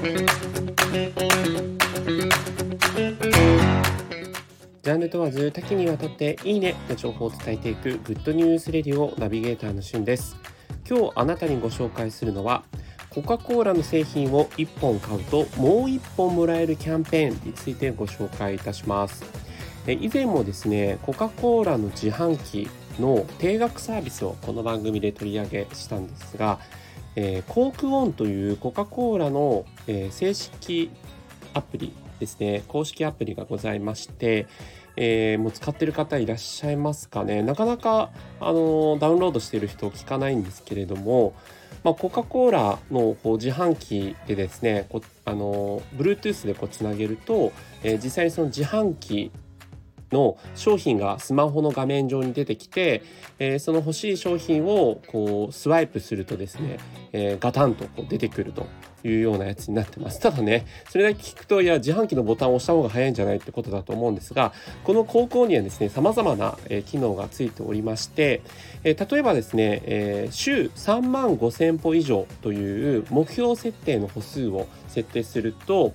ジャンル問わず多岐にわたっていいねな情報を伝えていくグッドニュースレディオナビゲーターのしゅんです。今日あなたにご紹介するのはコカ・コーラの製品を1本買うともう1本もらえるキャンペーンについてご紹介いたします。以前もですね、コカ・コーラの自販機の定額サービスをこの番組で取り上げしたんですが、コークオンというコカ・コーラの正式アプリですね、公式アプリがございまして、もう使ってる方いらっしゃいますかね。なかなかダウンロードしている人聞かないんですけれども、コカ・コーラの自販機でですね、Bluetooth でつなげると、実際にその自販機の商品がスマホの画面上に出てきて、その欲しい商品をスワイプするとですね、ガタンと出てくるというようなやつになってます。ただね、それだけ聞くと、いや自販機のボタンを押した方が早いんじゃないってことだと思うんですが、このコークオンにはですね、様々な機能がついておりまして、例えばですね、週35,000歩以上という目標設定の歩数を設定すると、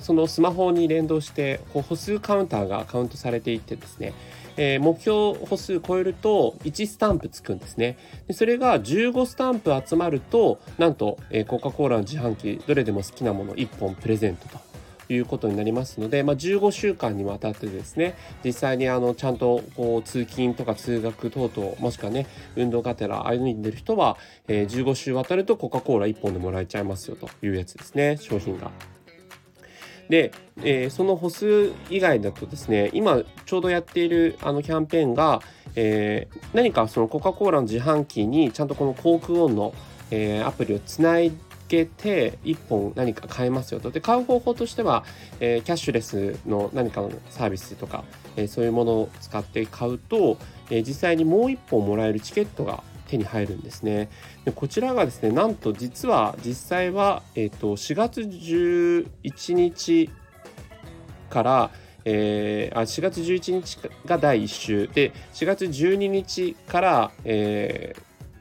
そのスマホに連動して歩数カウンターがカウントされていってですね、目標歩数超えると1スタンプつくんですね。でそれが15スタンプ集まると、なんと、コカ・コーラの自販機どれでも好きなもの1本プレゼントということになりますので、15週間にわたってですね、実際にちゃんと通勤とか通学等々、もしくはね運動がてら歩んでる人は、15週わたるとコカ・コーラ1本でもらえちゃいますよというやつですね、商品が。で、その歩数以外だとですね、今ちょうどやっているキャンペーンが、何かそのコカ・コーラの自販機にちゃんとこのコークオンの、アプリをつないげて1本何か買えますよと。で買う方法としては、キャッシュレスの何かのサービスとか、そういうものを使って買うと、実際にもう1本もらえるチケットが手に入るんですね。でこちらがですね、なんと実際は、4月11日から、4月11日が第1週で、4月12日から、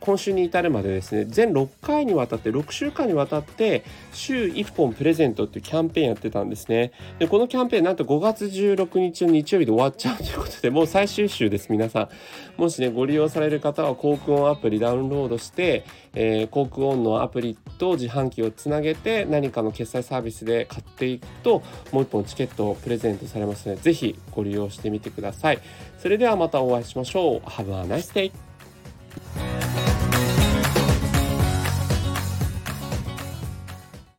今週に至るまでですね、全6回にわたって6週間にわたって週1本プレゼントっていうキャンペーンやってたんですね。でこのキャンペーン、なんと5月16日の日曜日で終わっちゃうということで、もう最終週です。皆さんもしねご利用される方はコークオンアプリダウンロードして、コークオンのアプリと自販機をつなげて何かの決済サービスで買っていくともう1本チケットをプレゼントされますので、ぜひご利用してみてください。それではまたお会いしましょう。Have a nice day!